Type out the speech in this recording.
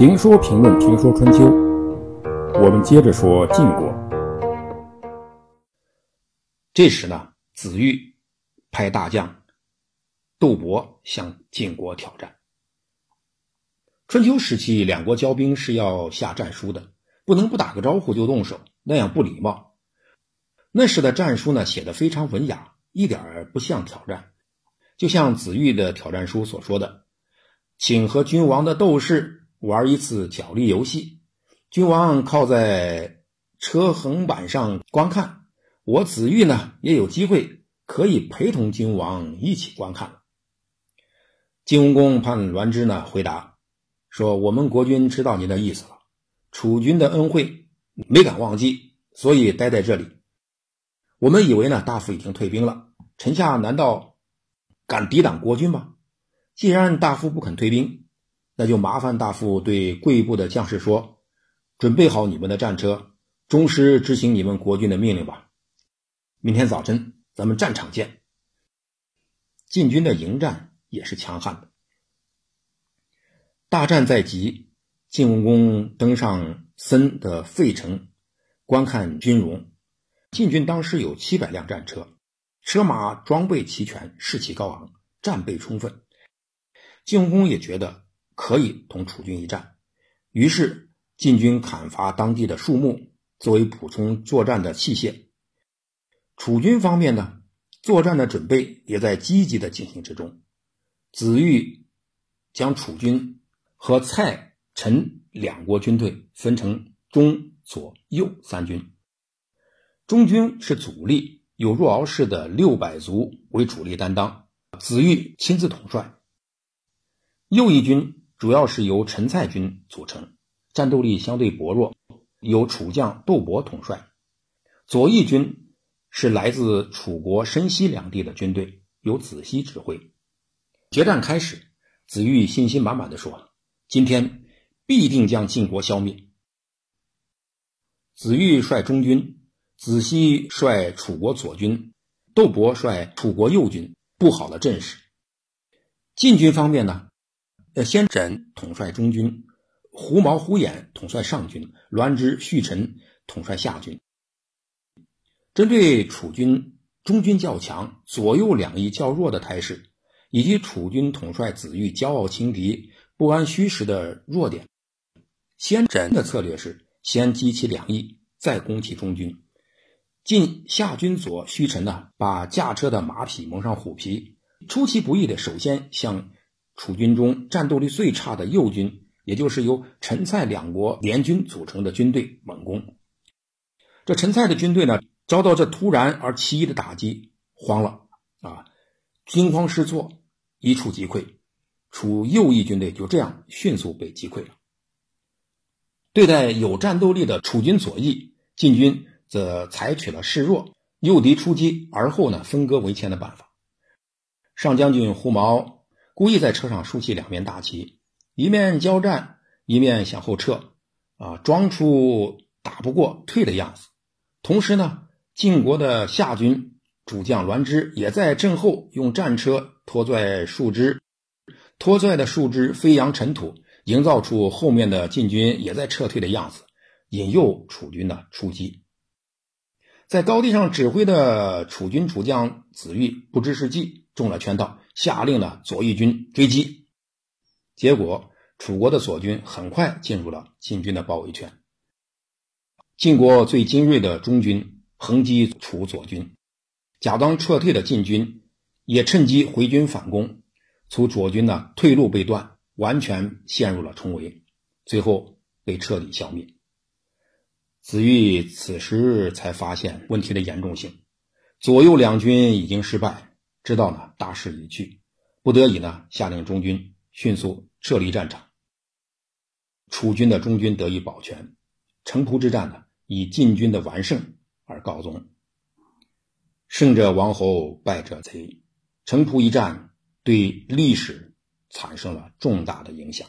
评说评论评说春秋，我们接着说晋国。这时呢，子玉派大将窦伯向晋国挑战。春秋时期，两国交兵是要下战书的，不能不打个招呼就动手，那样不礼貌。那时的战书呢，写得非常文雅，一点不像挑战。就像子玉的挑战书所说的，请和君王的斗士玩一次角力游戏，君王靠在车横板上观看，我子玉呢也有机会可以陪同君王一起观看。晋文公判栾枝呢回答说，我们国君知道您的意思了，楚君的恩惠没敢忘记，所以待在这里。我们以为呢大夫已经退兵了，臣下难道敢抵挡国君吗？既然大夫不肯退兵，那就麻烦大夫对贵部的将士说，准备好你们的战车，忠实执行你们国君的命令吧。明天早晨咱们战场见。晋军的迎战也是强悍的。大战在即，晋文公登上森的费城观看军容。晋军当时有700辆战车，车马装备齐全，士气高昂，战备充分。晋文公也觉得可以同楚军一战，于是晋军砍伐当地的树木作为补充作战的器械。楚军方面呢，作战的准备也在积极的进行之中。子玉将楚军和蔡、陈两国军队分成中、左、右三军。中军是主力，有若敖氏的600卒为主力担当，子玉亲自统帅。右一军主要是由陈蔡军组成，战斗力相对薄弱，由楚将窦伯统帅。左一军是来自楚国深西两地的军队，由子西指挥。决战开始，子玉信心满满地说，今天必定将晋国消灭。子玉率中军，子西率楚国左军，窦伯率楚国右军，布好了阵势。晋军方面呢，先轸统帅中军，狐毛、狐偃统帅上军，栾枝、胥臣统帅下军。针对楚军中军较强、左右两翼较弱的态势，以及楚军统帅子玉骄傲轻敌、不谙虚实的弱点，先轸的策略是先击其两翼，再攻其中军。晋下军左胥臣呢，把驾车的马匹蒙上虎皮，出其不意的首先向楚军中战斗力最差的右军，也就是由陈蔡两国联军组成的军队猛攻。这陈蔡的军队呢，遭到这突然而奇异的打击，慌了啊，惊慌失措，一触即溃。楚右翼军队就这样迅速被击溃了。对待有战斗力的楚军左翼，晋军则采取了示弱、诱敌出击而后呢分割为前的办法。上将军狐毛故意在车上竖起两面大旗，一面交战，一面向后撤，装出打不过退的样子。同时呢，晋国的下军主将栾枝也在阵后用战车拖拽树枝，拖拽的树枝飞扬尘土，营造出后面的晋军也在撤退的样子，引诱楚军的出击。在高地上指挥的楚军主将子玉不知是计，中了圈套，下令了左翼军追击。结果楚国的左军很快进入了晋军的包围圈。晋国最精锐的中军横击楚左军，假装撤退的晋军也趁机回军反攻，楚左军呢退路被断，完全陷入了重围，最后被彻底消灭。子玉此时才发现问题的严重性，左右两军已经失败，知道呢大势已去，不得已呢下令中军迅速撤离战场。楚军的中军得以保全，城濮之战呢以晋军的完胜而告终。胜者王侯，败者贼。城濮一战对历史产生了重大的影响。